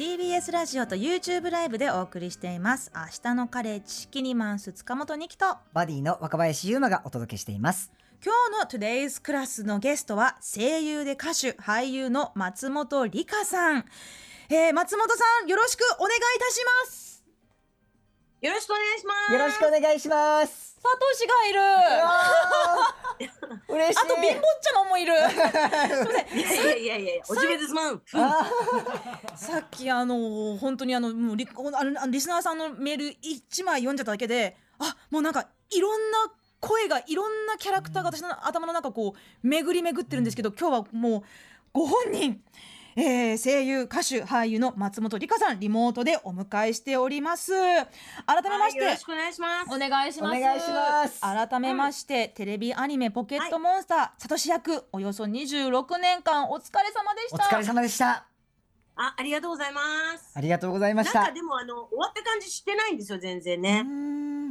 CBS ラジオと YouTube ライブでお送りしています。明日のカレッジ、キニマンス塚本二木とバディの若林優馬がお届けしています。今日の Today's クラスのゲストは声優で歌手俳優の松本梨香さん、松本さんよろしくお願いいたします。よろしくお願いします。よろしくお願いします。サトシがいる嬉しい。あと貧乏ちゃまもいるいやおじめですまんさっき本当にもうリスナーさんのメール1枚読んじゃっただけで、あ、もうなんかいろんな声がいろんなキャラクターが私の頭の中こう巡り巡ってるんですけど、今日はもうご本人、声優歌手俳優の松本梨香さんリモートでお迎えしております。改めまして、よろしくお願いします。お願いします。お願いします。改めまして、テレビアニメポケットモンスター、サトシ役およそ26年間お疲れ様でした。お疲れ様でした。ありがとうございます。ありがとうございました。なんかでも終わった感じしてないんですよ全然ね。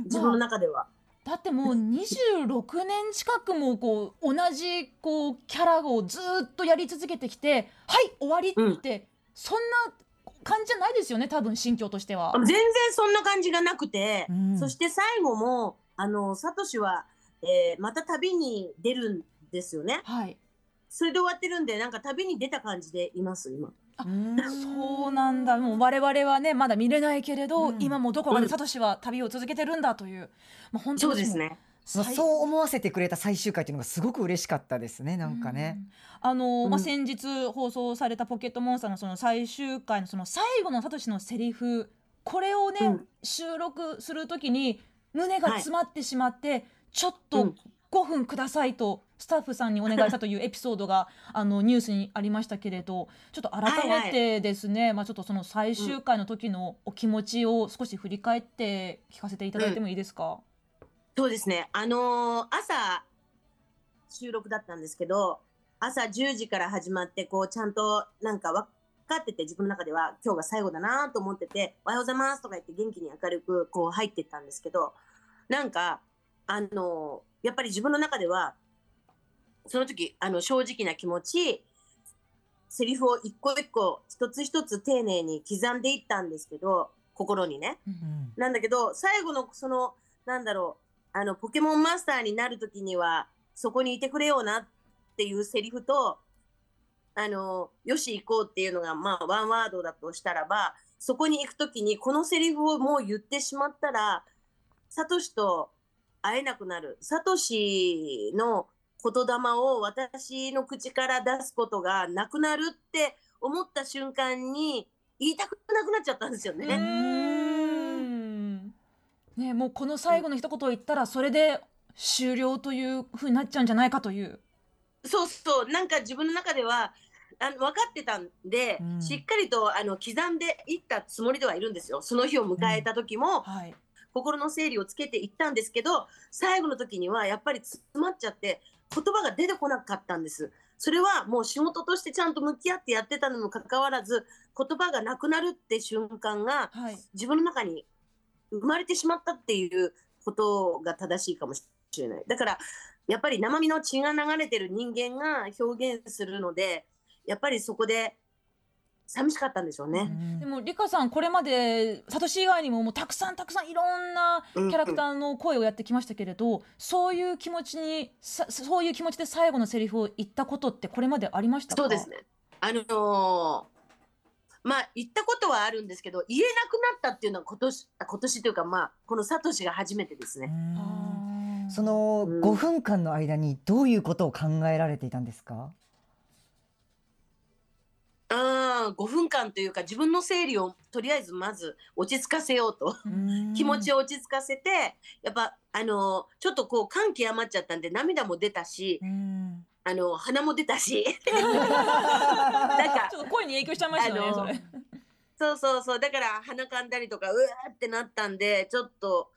自分の中ではだってもう26年近くもこう同じこうキャラをずっとやり続けてきて、はい終わりってそんな感じじゃないですよね、多分心境としては。全然そんな感じがなくて、そして最後もサトシは、また旅に出るんですよね、はい、それで終わってるんで、なんか旅に出た感じでいます今。あ、そうなんだ。もう我々はねまだ見れないけれど、今もどこかでサトシは旅を続けてるんだという、本当にそうですね。そう思わせてくれた最終回というのがすごく嬉しかったですね。なんかね、先日放送されたポケットモンスターのその最終回のその最後のサトシのセリフ、これをね、収録するときに胸が詰まってしまって、ちょっと5分くださいとスタッフさんにお願いしたというエピソードがニュースにありましたけれど、ちょっと改めてですね、ちょっとその最終回の時のお気持ちを少し振り返って聞かせていただいてもいいですか。そうですね、朝収録だったんですけど、朝10時から始まってこうちゃんとなんか分かってて、自分の中では今日が最後だなと思ってて、おはようございますとか言って元気に明るくこう入ってったんですけど、なんかやっぱり自分の中ではその時正直な気持ち、セリフを一個一個一つ一つ丁寧に刻んでいったんですけど、心にね、なんだけど最後のそのなんだろう、ポケモンマスターになる時にはそこにいてくれようなっていうセリフと、よし行こうっていうのがワンワードだとしたらば、そこに行く時にこのセリフをもう言ってしまったらサトシと会えなくなる、サトシの言霊を私の口から出すことがなくなるって思った瞬間に言いたくなくなっちゃったんですよね。ね、もうこの最後の一言を言ったらそれで終了という風になっちゃうんじゃないかという。そうそう、なんか自分の中では分かってたんで、しっかりと刻んでいったつもりではいるんですよ。その日を迎えた時も、心の整理をつけていったんですけど、最後の時にはやっぱり詰まっちゃって言葉が出てこなかったんです。それはもう仕事としてちゃんと向き合ってやってたのにもかかわらず、言葉がなくなるって瞬間が自分の中に生まれてしまったっていうことが正しいかもしれない。だからやっぱり生身の血が流れてる人間が表現するので、やっぱりそこで寂しかったんでしょうね。でも梨香さんこれまでサトシ以外に もうたくさんいろんなキャラクターの声をやってきましたけれど、そういう気持ちで最後のセリフを言ったことってこれまでありましたか。そうですね、言ったことはあるんですけど、言えなくなったっていうのは今年というか、このサトシが初めてですね。その5分間の間にどういうことを考えられていたんですか。5分間というか、自分の整理をとりあえずまず落ち着かせようと気持ちを落ち着かせて、やっぱちょっとこう感極まっちゃったんで涙も出たし、鼻も出たしなんかちょっと声に影響しちゃいましたね、そうだから鼻かんだりとかうわーってなったんで、ちょっと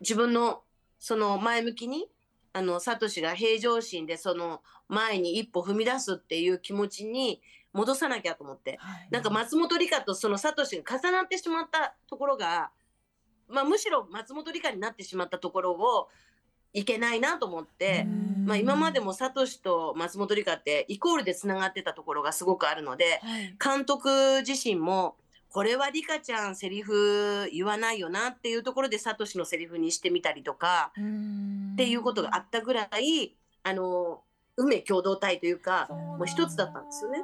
自分のその前向きにサトシが平常心でその前に一歩踏み出すっていう気持ちに戻さなきゃと思って、なんか松本梨香とそのサトシが重なってしまったところが、むしろ松本梨香になってしまったところをいけないなと思って、まあ、今までもサトシと松本梨香ってイコールでつながってたところがすごくあるので、はい、監督自身もこれはリカちゃんセリフ言わないよなっていうところでサトシのセリフにしてみたりとかっていうことがあったぐらい、運命共同体というかもう一つだったんですよね。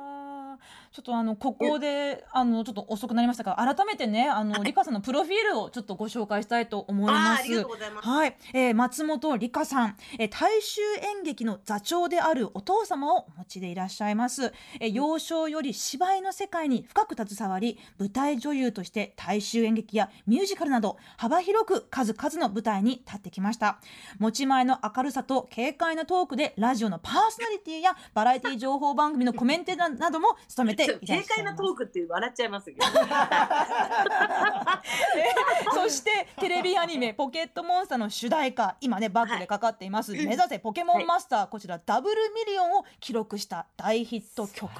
ちょっとここでちょっと遅くなりましたが、改めてねリカさんのプロフィールをちょっとご紹介したいと思います。ありがとうございます。はい、松本梨香さん、大衆演劇の座長であるお父様をお持ちでいらっしゃいます。幼少より芝居の世界に深く携わり、舞台女優として大衆演劇やミュージカルなど幅広く数々の舞台に立ってきました。持ち前の明るさと軽快なトークでラジオのパーソナリティやバラエティ情報番組のコメンテーターなども務めて軽快なトークって笑っちゃいますけどそしてテレビアニメポケットモンスターの主題歌、今ねバックでかかっています、はい、目指せポケモンマスター、はい、こちらダブルミリオンを記録した大ヒット曲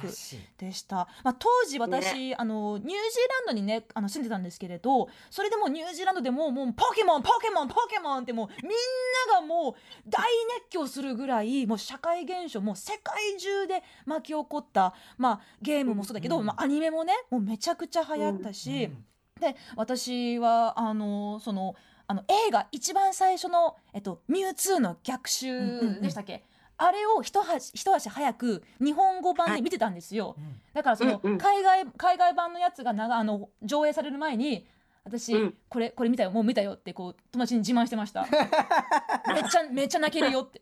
でした。まあ、当時私、ね、ニュージーランドにね住んでたんですけれど、それでもニュージーランドでもうポケモンポケモンポケモンってもうみんながもう大熱狂するぐらい、もう社会現象もう世界中で巻き起こった、まあ、ゲームもそうだけど、まあ、アニメもねもうめちゃくちゃ流行ったし、で私は映画一番最初の、ミュウツーの逆襲でしたっけ、あれを一足早く日本語版で見てたんですよ。だからその海外版のやつが上映される前に私、これ見たよもう見たよってこう友達に自慢してましためっちゃ泣けるよって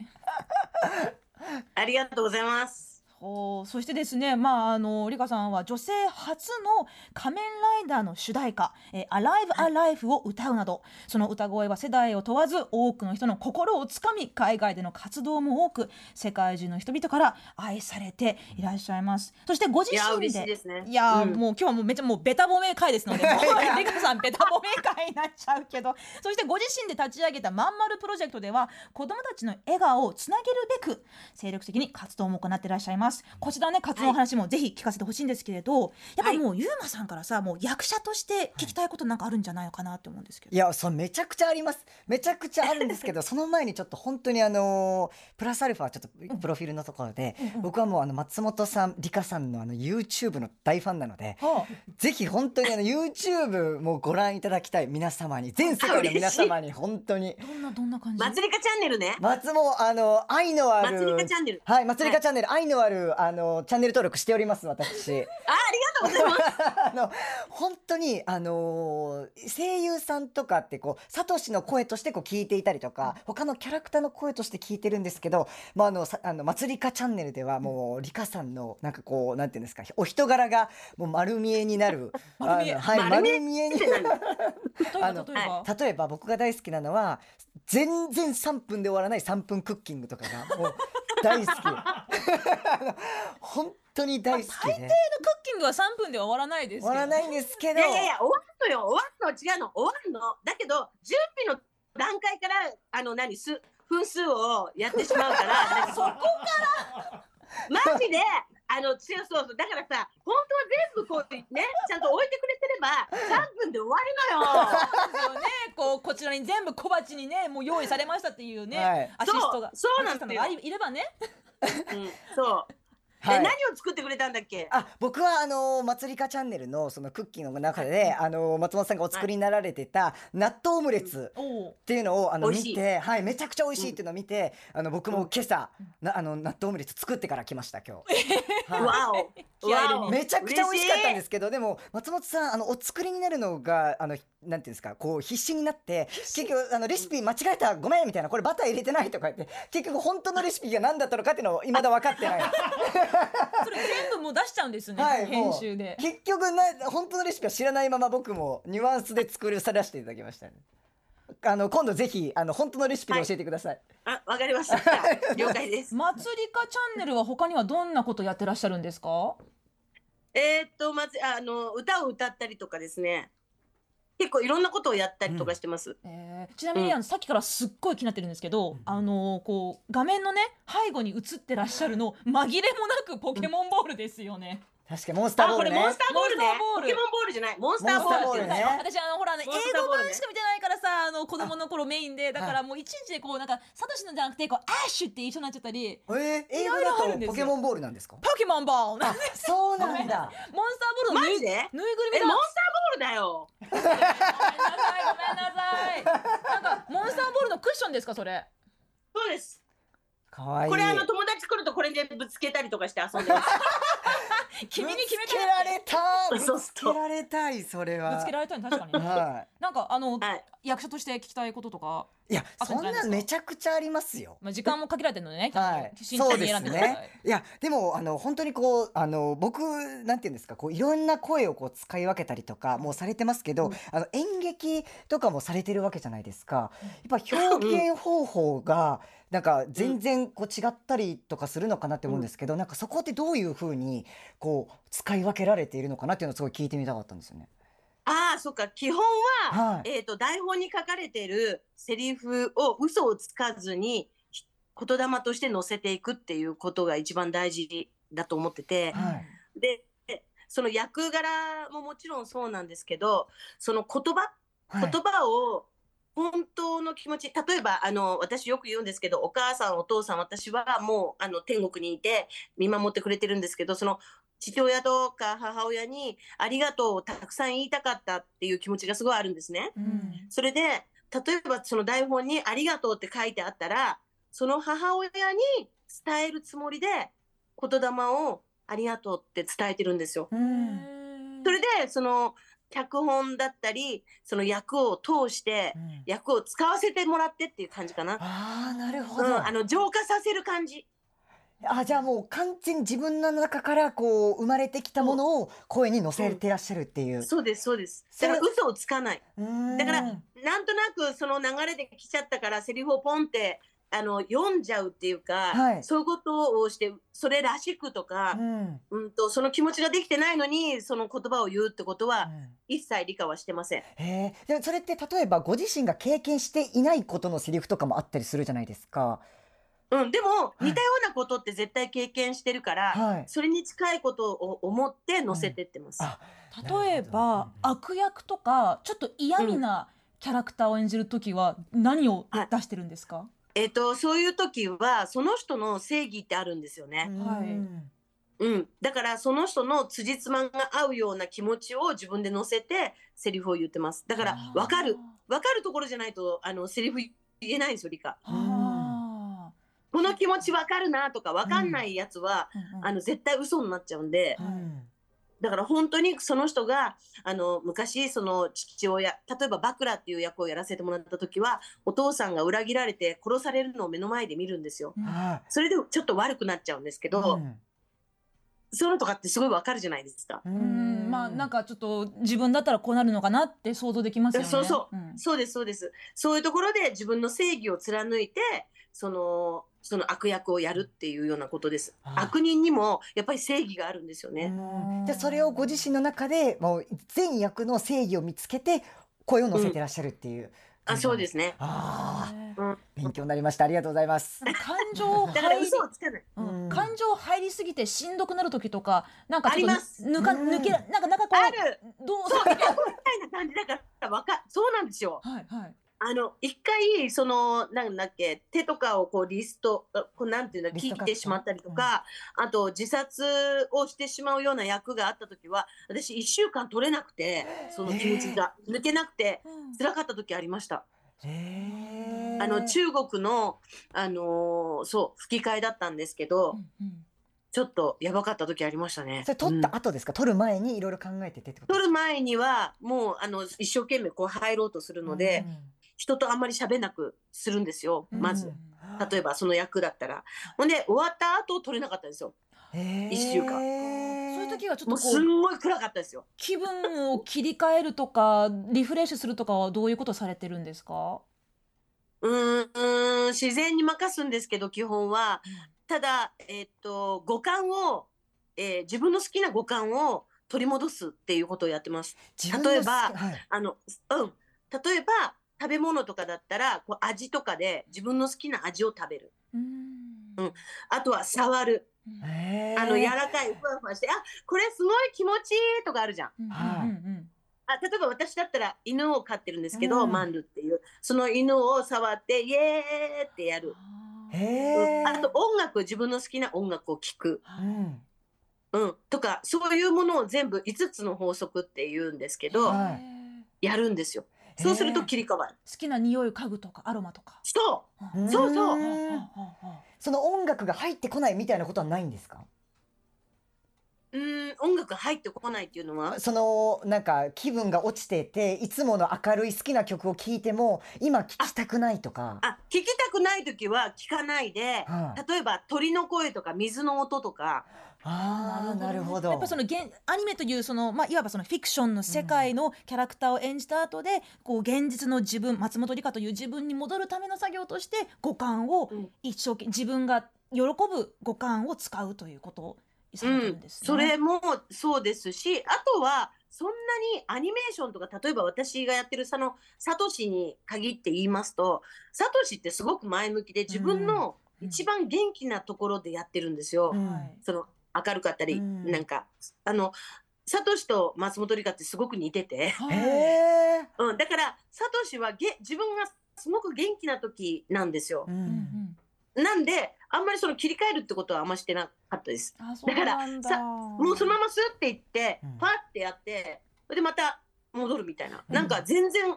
ありがとうございます。そしてですね、まあ、リカさんは女性初の仮面ライダーの主題歌アライブアライフを歌うなど、その歌声は世代を問わず多くの人の心をつかみ、海外での活動も多く世界中の人々から愛されていらっしゃいます。そしてご自身でいや嬉しいですね。いや、もう今日はもうめっちゃもうベタ褒め会ですのでリカさんベタ褒め会になっちゃうけど、そしてご自身で立ち上げたまんまるプロジェクトでは子どもたちの笑顔をつなげるべく精力的に活動も行っていらっしゃいます。こちらね活動の話もぜひ聞かせてほしいんですけれど、やっぱりもうゆうまさんからさ、もう役者として聞きたいことなんかあるんじゃないかなって思うんですけど。いや、それめちゃくちゃあります。めちゃくちゃあるんですけどその前にちょっと本当にプラスアルファちょっとプロフィールのところで、僕はもう松本さん梨香さんのYouTube の大ファンなので、ぜひ本当にYouTube もご覧いただきたい皆様に、全世界の皆様に本当に。どんな感じ？まつりかチャンネルね。愛のあるまつりかチャンネル、はい、まつりかチャンネル、愛のあるチャンネル登録しております私ありがとうございます本当に声優さんとかってこうサトシの声としてこう聞いていたりとか、他のキャラクターの声として聞いてるんですけど、まあまつりかチャンネルではもうリカさんのなんかこうなんていうんですか、お人柄がもう丸見えになる丸見えになる例えば僕が大好きなのは全然3分で終わらない3分クッキングとかがもう大好き本当に大好きで、最低のクッキングは3分では終わらないですけど、終わらないんですけどいや終わんのよ、終わんの違うの終わんのだけど、準備の段階から分数をやってしまうからだからそこからマジでそうだからさ、本当は全部こうねちゃんと置いてくれてれば3分で終わるのよね、こちらに全部小鉢にねもう用意されましたっていうね、はい、アシストがそうなんですよ、いればねそうはい、何を作ってくれたんだっけ？僕はまつりかチャンネルのそのクッキーの中で、はい、松本さんがお作りになられてた納豆オムレツっていうのを見て、はい、めちゃくちゃ美味しいっていうのを見て、僕も今朝納豆オムレツ作ってから来ました今日、わおめちゃくちゃ美味しかったんですけど、でも松本さんお作りになるのがなんていうんですか、こう必死になって結局レシピ間違えた、ごめんみたいな、これバター入れてないとか言って結局本当のレシピが何だったのかっていうのをいまだ分かってないそれ全部もう出しちゃうんですね、はい、編集で結局本当のレシピは知らないまま僕もニュアンスで作りさらしていただきましたね。今度ぜひ本当のレシピで教えてください。はい、わかりました了解です。まつりかチャンネルは他にはどんなことやってらっしゃるんですか？歌を歌ったりとかですね、結構いろんなことをやったりとかしてます、ちなみにさっきからすっごい気になってるんですけど、こう画面のね背後に映ってらっしゃるの紛れもなくポケモンボールですよね、確かにモンスターボールね。あ、これモンスターボールね。ポケモンボールじゃない。モンスターボールってね。私ほら英語版しか見てないからさ、子供の頃メインでだからもう一日でこうなんかサトシのじゃなくてこうアッシュって一緒になっちゃったり。英語だとポケモンボールなんですか？ポケモンボール。そうなんだ。モンスターボールのマジで？ぬいぐるみだ。モンスターボールだよ。ごめんなさい。なんかモンスターボールのクッションですかそれ？そうです。かわいい。これ友達来るとこれでぶつけたりとかして遊んでます。君に決められた。ぶつけられたい、それは。ぶつけられたい、確かに。なんか役者として聞きたいこととか。いや、そんなめちゃくちゃありますよ。まあ時間も限られてるのでね。そうですね。いやでも本当にこう僕なんていうんですか、こういろんな声をこう使い分けたりとかもうされてますけど、演劇とかもされてるわけじゃないですか。やっぱ表現方法がなんか全然こう違ったりとかするのかなって思うんですけど、なんかそこってどういうふうにこう使い分けられているのかなっていうのをすごい聞いてみたかったんですよね。ああ、そっか。基本は、台本に書かれてるセリフを嘘をつかずに言霊として載せていくっていうことが一番大事だと思ってて、でその役柄ももちろんそうなんですけど、その言葉を本当の気持ち、例えば私よく言うんですけど、お母さんお父さん、私はもう天国にいて見守ってくれてるんですけど、その父親とか母親にありがとうをたくさん言いたかったっていう気持ちがすごいあるんですね。それで例えばその台本にありがとうって書いてあったら、その母親に伝えるつもりで言霊をありがとうって伝えてるんですよ。それでその脚本だったりその役を通して役を使わせてもらってっていう感じかな。あー、なるほど。浄化させる感じ。あ、じゃあもう完全に自分の中からこう生まれてきたものを声に乗せてらっしゃるっていう。そうです、そうです。だから嘘をつかない。だからなんとなくその流れで来ちゃったからセリフをポンって読んじゃうっていうか、そういうことをしてそれらしくとか、その気持ちができてないのにその言葉を言うってことは一切理解はしてません。でもそれって例えばご自身が経験していないことのセリフとかもあったりするじゃないですか。でも似たようなことって絶対経験してるから、それに近いことを思って載せてってます。例えば悪役とかちょっと嫌味なキャラクターを演じるときは何を出してるんですか？そういう時はその人の正義ってあるんですよね。だからその人の辻褄が合うような気持ちを自分で乗せてセリフを言ってます。だから分かるところじゃないとセリフ言えないんですよ、理科。この気持ち分かるなとか分かんないやつは絶対嘘になっちゃうんで、だから本当にその人が昔その父親、例えばバクラっていう役をやらせてもらった時はお父さんが裏切られて殺されるのを目の前で見るんですよ。それでちょっと悪くなっちゃうんですけど、そういうのとかってすごい分かるじゃないですか。まあなんかちょっと自分だったらこうなるのかなって想像できますよね。そうそう、そうです、そうです。そういうところで自分の正義を貫いてその悪役をやるっていうようなことです。悪人にもやっぱり正義があるんですよね。じゃあそれをご自身の中でもう全役の正義を見つけて声を乗せてらっしゃるっていう、そうですね。勉強になりました。ありがとうございます。感情入りすぎてしんどくなる時とかなんかちょっと抜けなんかこうあるそうみたいな感じだからそうなんですよ。一回そのなんだっけ手とかをこうリストなんていうの切ってしまったりとか、あと自殺をしてしまうような役があった時は私1週間取れなくてその気持ちが抜けなくて辛かった時ありました。中国の、吹き替えだったんですけど、ちょっとやばかった時ありましたね。それ取った後ですか？取る前にいろいろ考えててってこと？取る前にはもう一生懸命こう入ろうとするので、人とあんまり喋んなくするんですよ。まず例えばその役だったらほんで終わった後取れなかったんですよ、1週間。そういう時はちょっとすんごい暗かったですよ。気分を切り替えるとかリフレッシュするとかはどういうことされてるんですか？自然に任すんですけど基本は。ただ五感を、自分の好きな五感を取り戻すっていうことをやってます。例えば、例えば食べ物とかだったらこう味とかで自分の好きな味を食べる。うん、あとは触る、柔らかいふわふわして、あ、これすごい気持ちいいとかあるじゃん、はい、あ、例えば私だったら犬を飼ってるんですけど、マンルっていうその犬を触ってイエーってやる、あと音楽、自分の好きな音楽を聴く、うん、とかそういうものを全部5つの法則って言うんですけど、やるんですよ。そうすると切り替わる。好きな匂い、家具とかアロマとか。そうそうそう。その音楽が入ってこないみたいなことはないんですか？音楽入ってこないっていうのは、そのなんか気分が落ちてていつもの明るい好きな曲を聴いても今聴きたくないとか。あ、聴きたくない時は聴かないで、例えば鳥の声とか水の音とか。あ、なるほど。やっぱそのアニメというその、まあ、いわばそのフィクションの世界のキャラクターを演じた後で、こう現実の自分、松本梨香という自分に戻るための作業として五感を一生懸命、自分が喜ぶ五感を使うということをされてるんですね。それもそうですし、あとはそんなにアニメーションとか、例えば私がやってるそのサトシに限って言いますと、サトシってすごく前向きで自分の一番元気なところでやってるんですよ、その明るかったり、なんかサトシと松本梨香ってすごく似てて、だからサトシは自分がすごく元気な時なんですよ、なんであんまりその切り替えるってことはあんましてなかったです。だからもうそのまますって言ってパッてやってでまた戻るみたいな、なんか全然演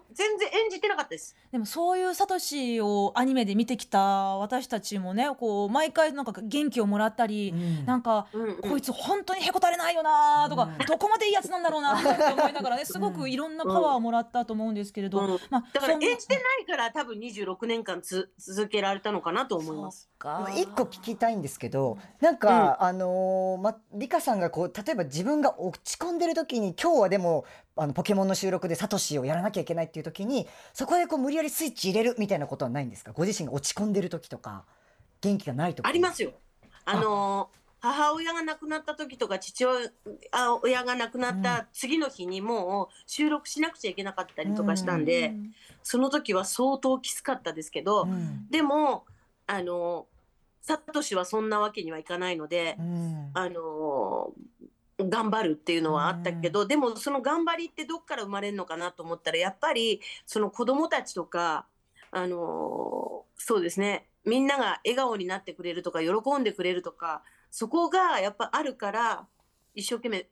じてなかったです。でもそういうサトシをアニメで見てきた私たちもね、こう毎回なんか元気をもらったり、なんか、こいつ本当にへこたれないよなとか、どこまでいいやつなんだろうなって思いながらね、すごくいろんなパワーをもらったと思うんですけれど、だから演じてないから多分26年間続けられたのかなと思います。一個聞きたいんですけど、なんか、梨香さんがこう例えば自分が落ち込んでる時に、今日はでもポケモンの収録でサトシをやらなきゃいけないっていう時に、そこでこう無理やりスイッチ入れるみたいなことはないんですか？ご自身が落ち込んでる時とか元気がない時とか。ありますよ。母親が亡くなった時とか父親が亡くなった次の日にもう収録しなくちゃいけなかったりとかしたんで、その時は相当きつかったですけど、でもサトシはそんなわけにはいかないので、頑張るっていうのはあったけど、でもその頑張りってどっから生まれるのかなと思ったら、やっぱりその子供たちとか、そうですね、みんなが笑顔になってくれるとか喜んでくれるとか、そこがやっぱあるから一生懸命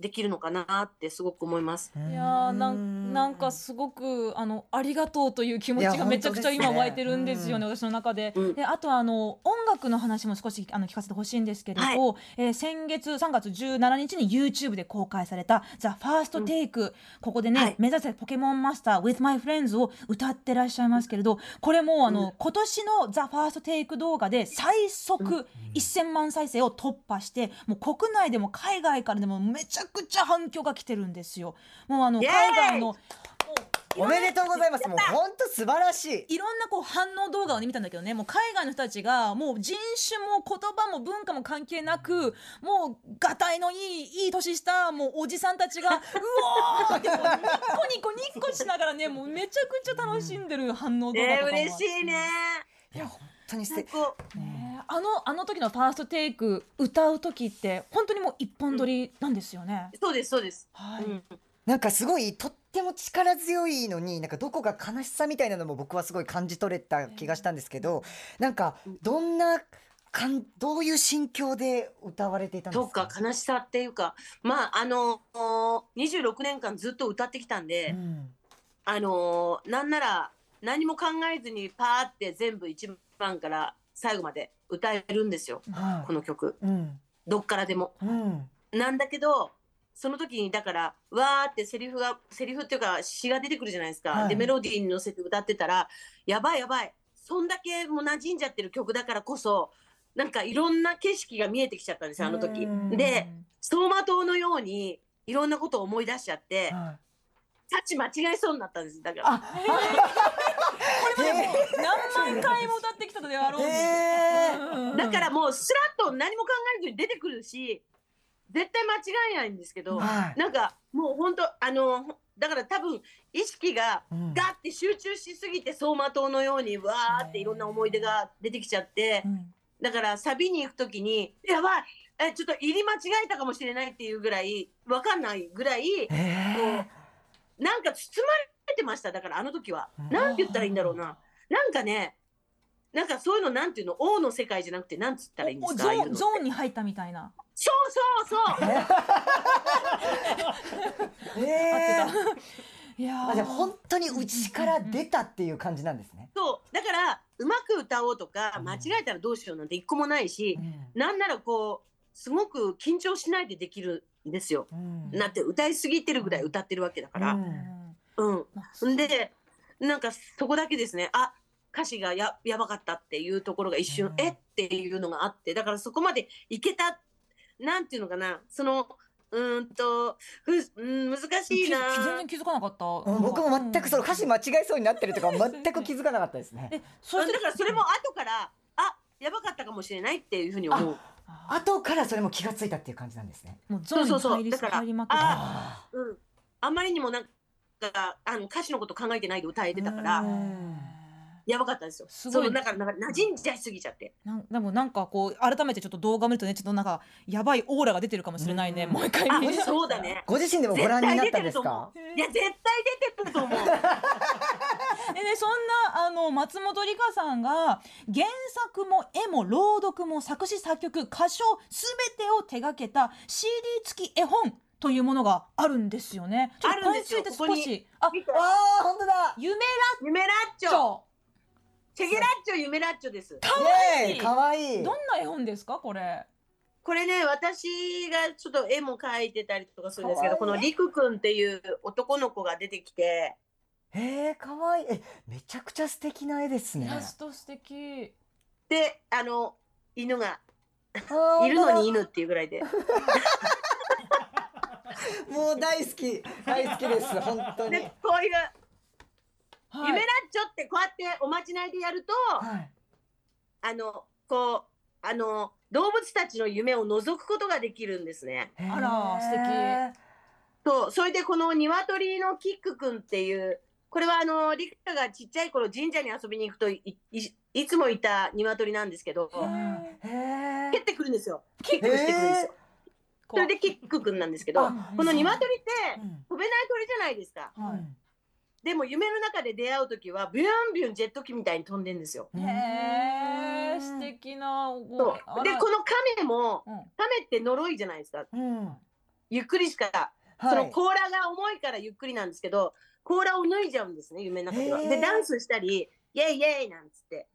できるのかなってすごく思います。いや、なんかすごくありがとうという気持ちがめちゃくちゃ今湧いてるんですよね、私の中で。で、あとは音楽の話も少し聞かせてほしいんですけれど、先月3月17日に YouTube で公開された The First Take、ここでね、目指せポケモンマスター with my friends を歌ってらっしゃいますけれど、これも今年の The First Take 動画で最速1000万再生を突破して、もう国内でも海外からでもめちゃくちゃ反響が来てるんですよ。もう海外のおめでとうございます。もう本当素晴らしい。いろんなこう反応動画を見たんだけどね、もう海外の人たちがもう人種も言葉も文化も関係なく、もうがたいのいい年したもうおじさんたちがうおーってニコニコニッコしながらね、もうめちゃくちゃ楽しんでる反応動画とかもあって、嬉しいね。いや本当に素敵。あの時のファーストテイク歌う時って本当にもう一本撮りなんですよね。そうですそうです、なんかすごいとっても力強いのに、なんかどこか悲しさみたいなのも僕はすごい感じ取れた気がしたんですけど、なんかどういう心境で歌われていたんですか？とか悲しさっていうか、26年間ずっと歌ってきたんで、なんなら何も考えずにパーって全部1番から最後まで歌えるんですよ、この曲、どっからでも、なんだけどその時にだからわーってセリフっていうか詩が出てくるじゃないですか、でメロディーに乗せて歌ってたら、やばいそんだけもう馴染んじゃってる曲だからこそ、なんかいろんな景色が見えてきちゃったんですよ、あの時で。走馬灯のようにいろんなことを思い出しちゃって、幸間違えそうになったんです。だからこれまでも何万回も歌ってきたのであろう、だからもうスラッと何も考えずに出てくるし、絶対間違えないんですけど、なんかもう本当だから多分意識がガッて集中しすぎて、走馬灯のようにわーっていろんな思い出が出てきちゃって、だからサビに行くときにやばい、ちょっと入り間違えたかもしれないっていうぐらい分かんないぐらい、こうなんか包まれてました。だからあの時はなんて言ったらいいんだろうな、なんかね、なんかそういうのなんていうの、王の世界じゃなくてなんつったらいいんですか、ああいうのゾーンに入ったみたいな。そうそうそういやー、じゃあ本当に内から出たっていう感じなんですね。そうだからうまく歌おうとか間違えたらどうしようなんて一個もないし、なんならこうすごく緊張しないでできるんですよ、だって歌いすぎてるぐらい歌ってるわけだから、うん、でなんかそこだけですね、あ歌詞が やばかったっていうところが一瞬、えっていうのがあって、だからそこまでいけた、なんていうのかな、その難しいな、全然気づかなかった、僕も全くその歌詞間違えそうになってるとか全く気づかなかったですねだからそれも後からあやばかったかもしれないっていうふうに思う、後からそれも気がついたっていう感じなんですね。もうゾーンに入りまくる。あまりにもなんか歌詞のこと考えてないで歌えてたからやばかったですよ。すごい、そうだからなじんじゃいすぎちゃって、でもなんかこう改めてちょっと動画見るとね、ちょっとなんかやばいオーラが出てるかもしれないね、もう一回見る。そうだね。ご自身でもご覧になったんですか？いや絶対出てると思うでね、そんな松本梨香さんが原作も絵も朗読も作詞作曲歌唱すべてを手掛けた CD 付き絵本というものがあるんですよね。あるんですよ、ここに。あ本当だ、夢ラッチョ、チェゲラッチョ、夢ラッチョです。かわいい、かわいい。どんな絵本ですかこれね、私がちょっと絵も描いてたりとかするんですけど、このりくくんっていう男の子が出てきて、かわいい、めちゃくちゃ素敵な絵ですね。イラスト素敵で、犬がいるのに犬っていうぐらいでもう大好き、大好きです本当に。でこういう夢ラッチョってこうやっておまじないでやると、動物たちの夢を覗くことができるんですね。あら素敵。そう、それでこの鶏のキックくんっていう、これはリカがちっちゃい頃神社に遊びに行くと いつもいた鶏なんですけど、蹴ってくるんですよ、キックしてくるんですよ。それでキックくんなんですけど、この鶏って飛べない鳥じゃないですか、でも夢の中で出会うときはビュンビュンジェット機みたいに飛んでんですよ。へー、素敵な。そうで、この亀も、亀って呪いじゃないですか、ゆっくりしか、その甲羅が重いからゆっくりなんですけど、甲羅を脱いじゃうんですね、夢の中では。でダンスしたりイエイイエイなんつって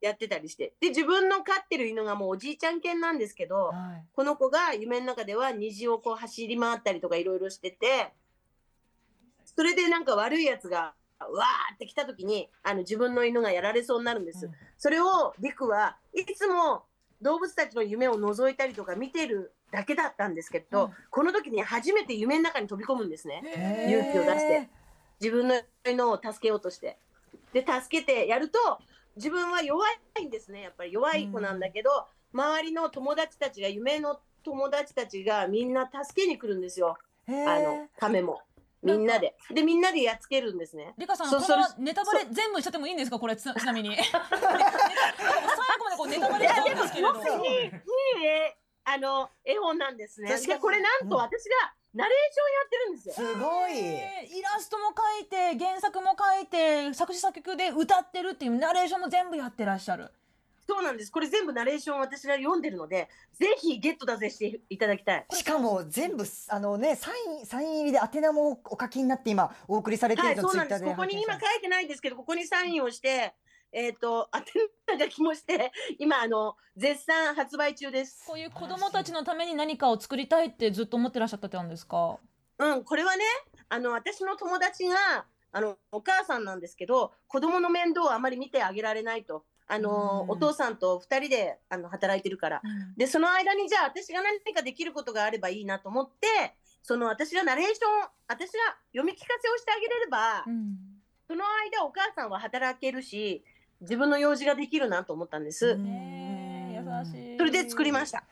やってたりして、で自分の飼ってる犬がもうおじいちゃん犬なんですけど、この子が夢の中では虹をこう走り回ったりとかいろいろしてて、それでなんか悪いやつがわーって来た時に自分の犬がやられそうになるんです、それをリクはいつも動物たちの夢を覗いたりとか見てるだけだったんですけど、この時に初めて夢の中に飛び込むんですね、勇気を出して自分の犬を助けようとして、で助けてやると自分は弱いんですね、やっぱり弱い子なんだけど、周りの友達たちが、夢の友達たちがみんな助けに来るんですよ、亀もみんなで、みんなでやっつけるんですね。リカさん、ネタバレ全部しちゃってもいいんですかこれ、ちなみに。最後までこうネタバレしちゃうんですけれど。いい絵本なんですね。でこれなんと私がナレーションやってるんですよ。すごい。イラストも描いて、原作も描いて、作詞作曲で歌ってるっていう、ナレーションも全部やってらっしゃる。そうなんです。これ全部ナレーション私が読んでるので、ぜひゲットだぜしていただきたい。しかも全部サイン入りで宛名もお書きになって今お送りされているの、ツイッターで。ここに今書いてないんですけど、ここにサインをして、宛名書きもして今絶賛発売中です。こういう子どもたちのために何かを作りたいってずっと思ってらっしゃったってなんですか。これはね、私の友達がお母さんなんですけど、子どもの面倒をあまり見てあげられないと。お父さんと2人で働いてるから、でその間にじゃあ私が何かできることがあればいいなと思って、その私がナレーション、私が読み聞かせをしてあげれれば、その間お母さんは働けるし自分の用事ができるなと思ったんです、優しい。それで作りました。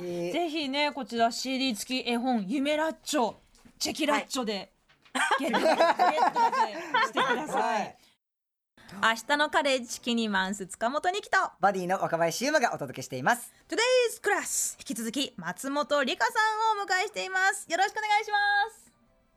ぜひね、こちら CD 付き絵本夢ラッチョチェキラッチョで、ゲットしてください明日のカレッジキニマンス塚本にきとバディの若林優馬がお届けしています。 Today's Class 引き続き松本理香さんをお迎えしています。よろしくお願いします。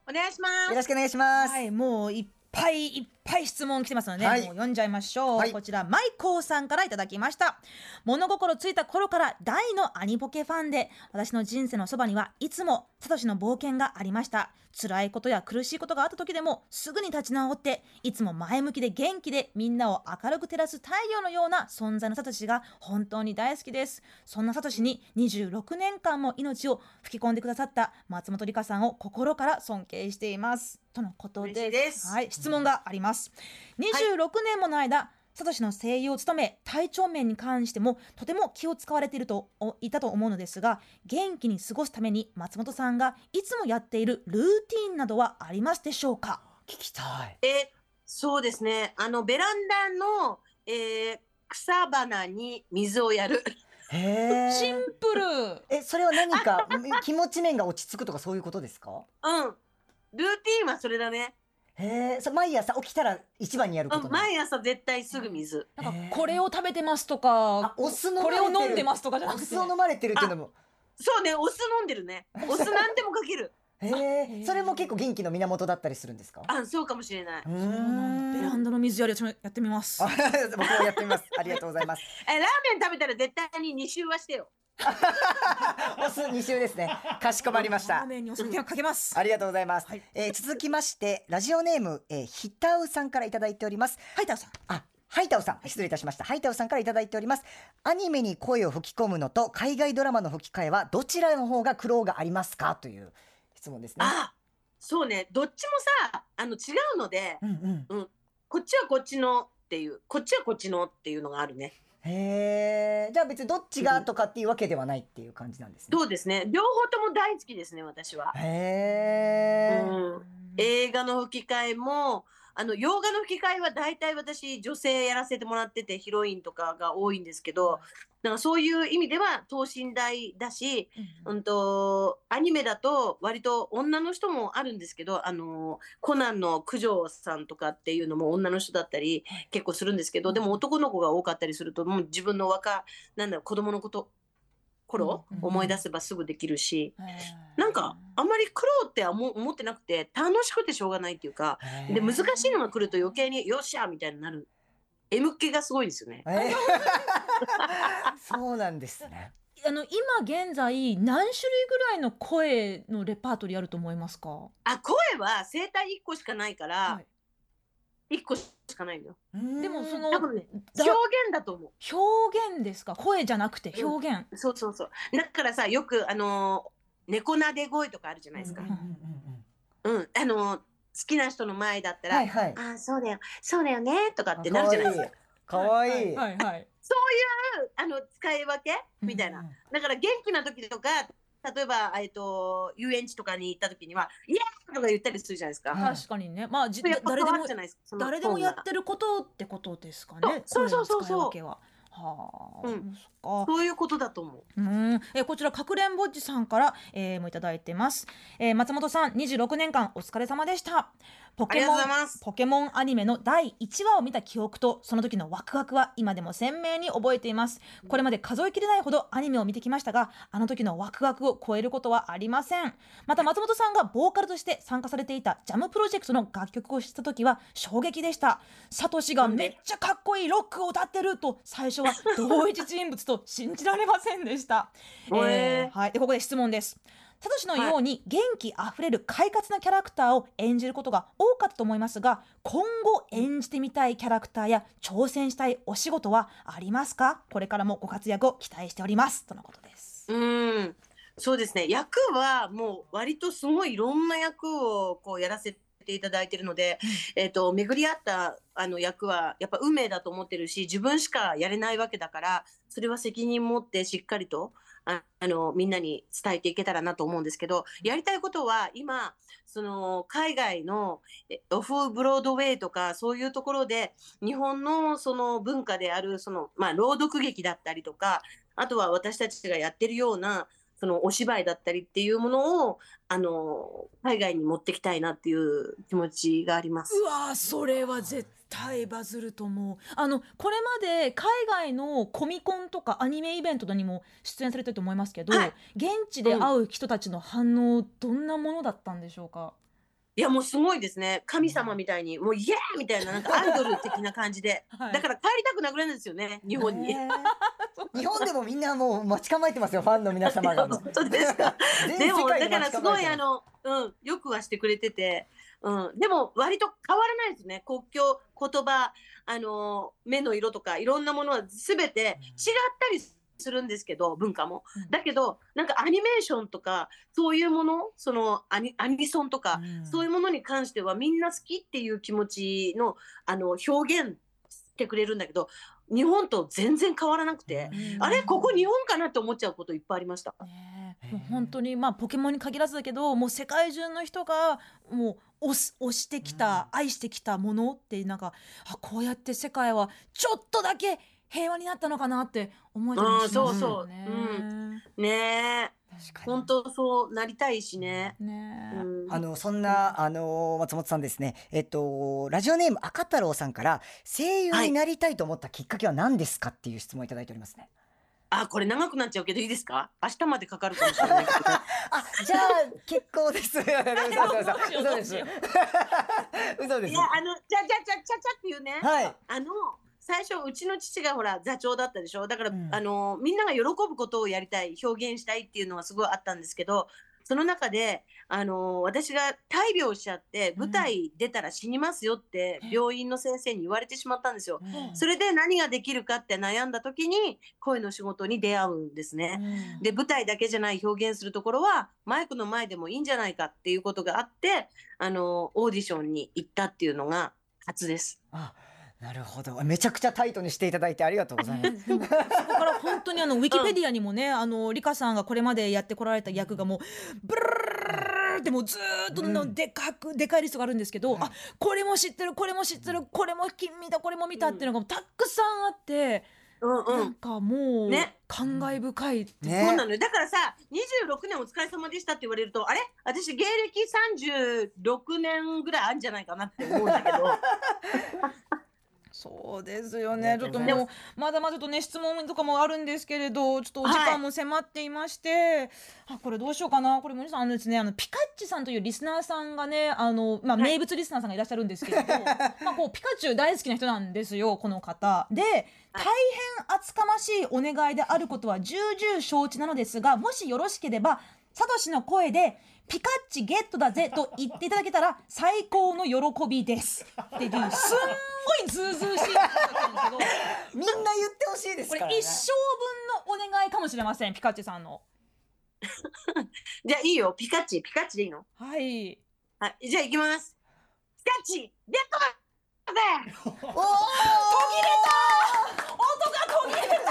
お願いします。よろしくお願いします、はい、もういっぱい質問来てますので、はい、もう読んじゃいましょう、はい、こちらマイコーさんからいただきました。物心ついた頃から大のアニポケファンで、私の人生のそばにはいつもサトシの冒険がありました。辛いことや苦しいことがあった時でもすぐに立ち直って、いつも前向きで元気でみんなを明るく照らす太陽のような存在のサトシが本当に大好きです。そんなサトシに26年間も命を吹き込んでくださった松本理香さんを心から尊敬していますとのことで す、はい、質問があります。26年もの間、はい、サトシの声優を務め、体調面に関してもとても気を使われているといたと思うのですが、元気に過ごすために松本さんがいつもやっているルーティーンなどはありますでしょうか。聞きたい。そうですね、ベランダの、草花に水をやる。へー、シンプル。それは何か気持ち面が落ち着くとかそういうことですか。うん、ルーティーンはそれだね。それ毎朝起きたら一番にやること。毎朝絶対すぐ水。なんかこれを食べてますとか、これを飲んでますとかじゃなくて、お酢を飲まれてるっていうのも。そうね、お酢飲んでるね。お酢なんでもかける。それも結構元気の源だったりするんですか。あ、そうかもしれない。ベランダの水やり、私もやってみます。僕もやってみます。ありがとうございます。ラーメン食べたら絶対に2周はしてよ。お酢2週ですね。かしこまりました。ラーメンにお酢をかけます。ありがとうございます、はい。続きましてラジオネーム、ひたうさんからいただいております。はいたうさん、はいたうさん、失礼いたしました。はいたうさんからいただいております。アニメに声を吹き込むのと海外ドラマの吹き替えはどちらの方が苦労がありますかという質問ですね。そうね、どっちもさ違うので、こっちはこっちのっていう、こっちはこっちのっていうのがあるね。じゃあ別にどっちがとかっていうわけではないっていう感じなんですね。そうですね、両方とも大好きですね、私は。映画の吹き替えも洋画の吹き替えは大体私女性やらせてもらってて、ヒロインとかが多いんですけど、なんかそういう意味では等身大だし、アニメだと割と女の人もあるんですけど、コナンの九条さんとかっていうのも女の人だったり結構するんですけど、でも男の子が多かったりすると、もう自分の子供の頃思い出せばすぐできるし、なんかあんまり苦労って思ってなくて、楽しくてしょうがないっていうか、で難しいのが来ると余計によっしゃみたいになる。M 系がすごいですよね。そうなんですね。今現在何種類ぐらいの声のレパートリーあると思いますか。声は声帯1個しかないから、1個しかないの。でも多分ね、表現だと思う。表現ですか。声じゃなくて表現。そうそうそう。だからさ、よく猫なで声とかあるじゃないですか。好きな人の前だったら、あ、そうだよ、そうだよねとかってなるじゃないですか。可愛い。そういう使い分けみたいな。だから元気な時とか、例えば遊園地とかに行った時にはイエーイとか言ったりするじゃないですか。確かにね。まあ誰でもやってることってことですかね。そうそうそうそう。そういうことだと思う。こちらかくれんぼっちさんから、もいただいてます。松本さん26年間お疲れ様でした。ポケモンアニメの第1話を見た記憶とその時のワクワクは今でも鮮明に覚えています。これまで数えきれないほどアニメを見てきましたが、あの時のワクワクを超えることはありません。また松本さんがボーカルとして参加されていたジャムプロジェクトの楽曲を知った時は衝撃でした。サトシがめっちゃかっこいいロックを歌ってると最初は同一人物と信じられませんでした。でここで質問です。サトシのように元気あふれる快活なキャラクターを演じることが多かったと思いますが、今後演じてみたいキャラクターや挑戦したいお仕事はありますか。これからもご活躍を期待しておりますとのことです。そうですね、役はもう割とすごいいろんな役をやらせていただいているので、巡り合った役はやっぱ運命だと思ってるし、自分しかやれないわけだから、それは責任持ってしっかりとみんなに伝えていけたらなと思うんですけど、やりたいことは今海外のオフブロードウェイとかそういうところで日本の文化である朗読劇だったりとか、あとは私たちがやってるようなそのお芝居だったりっていうものを海外に持ってきたいなっていう気持ちがあります。うわー、それは絶対バズると思う。これまで海外のコミコンとかアニメイベントにも出演されてると思いますけど、はい、現地で会う人たちの反応、どんなものだったんでしょうか？いや、もうすごいですね。神様みたいにもうイエーみたいな、なんかアイドル的な感じで、はい、だから帰りたくなくなるんですよね、日本に。日本でもみんなもう待ち構えてますよ、ファンの皆様が。本当ですか？でもだからすごいよくはしてくれてて、でも割と変わらないですね。国境、言葉、目の色とかいろんなものは全て違ったりするんですけど、文化もだけど、なんかアニメーションとかそういうもの、そのアニソンとか、そういうものに関してはみんな好きっていう気持ちの表現してくれるんだけど、日本と全然変わらなくて、あれ、ここ日本かなって思っちゃうこといっぱいありました。もう本当に、ポケモンに限らずだけど、もう世界中の人がもう推してきた、愛してきたものって、なんかこうやって世界はちょっとだけ平和になったのかなって思えたりしますよね。ねえ、本当そうなりたいしね。そんな松本さんですね、ラジオネーム赤太郎さんから声優になりたいと思ったきっかけは何ですかっていう質問をいただいておりますね。あ、これ長くなっちゃうけどいいですか？明日までかかるかもしれないけど。あ、じゃあ結構です。嘘です。嘘です。いや、ちゃっていうね。はい。最初うちの父がほら座長だったでしょ。だから、みんなが喜ぶことをやりたい、表現したいっていうのはすごいあったんですけど、その中で私が大病しちゃって舞台出たら死にますよって病院の先生に言われてしまったんですよ。それで何ができるかって悩んだ時に声の仕事に出会うんですね。で、舞台だけじゃない表現するところはマイクの前でもいいんじゃないかっていうことがあって、オーディションに行ったっていうのが初です。あ、なるほど。めちゃくちゃタイトにしていただいてありがとうございます。そこから本当にウィキペディアにもね、リカさんがこれまでやってこられた役がもうブルーってもうずっとでかいリストがあるんですけど、あ、これも知ってる、これも知ってる、これも見た、これも見たっていうのがたくさんあって、なんかもう、ね、感慨深いって、そうなのよ。だからさ、26年お疲れ様でしたって言われると、あれ、私芸歴36年ぐらいあるんじゃないかなって思うんだけど。そうですよね。ちょっともうまだまだとね、質問とかもあるんですけれど、ちょっとお時間も迫っていまして、はい、これどうしようかな。これ森さんですね、ピカッチさんというリスナーさんがね、はい、名物リスナーさんがいらっしゃるんですけれど、こうピカチュウ大好きな人なんですよ、この方で。大変厚かましいお願いであることは重々承知なのですが、もしよろしければサトシの声でピカッチゲットだぜと言っていただけたら最高の喜びですっていう、すんごいズーズーしいことだったんですけど、みんな言ってほしいですからね。これ一生分のお願いかもしれません、ピカッチさんの。じゃあいいよ、ピカッチでいいの？はい、じゃあいきます。ピカッチゲットだぜ。おー、途切れた、音が途切れた。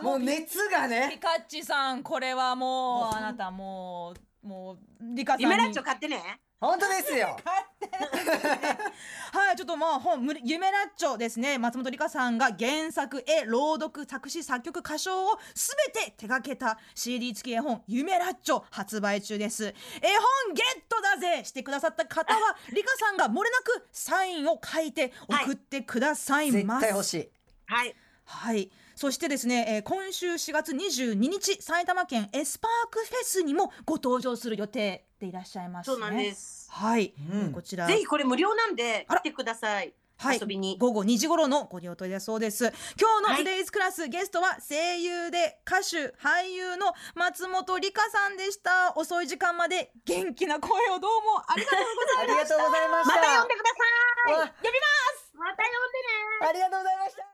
もう熱がね、ピカッチさん、これはもうあなたもうリカさんに夢ラジオ買ってね。本当ですよ。はい、ちょっともう夢ラッチョですね。松本梨香さんが原作、絵、朗読、作詞、作曲、歌唱をすべて手掛けた CD 付き絵本夢ラッチョ発売中です。絵本ゲットだぜしてくださった方は梨香さんが漏れなくサインを書いて送ってくださいます、はい、絶対欲しい。はいはい。そしてですね、今週4月22日埼玉県エスパークフェスにもご登場する予定でいらっしゃいますね。そうなんです、はい、こちらぜひ、これ無料なんで来てください、はい、遊びに。午後2時頃のご利用取りだそうです。今日のトゥデイズクラス、ゲストは声優で歌手俳優の松本梨香さんでした。遅い時間まで元気な声をどうもありがとうございました。また呼んでください。呼びます。また呼んでね。ありがとうございました。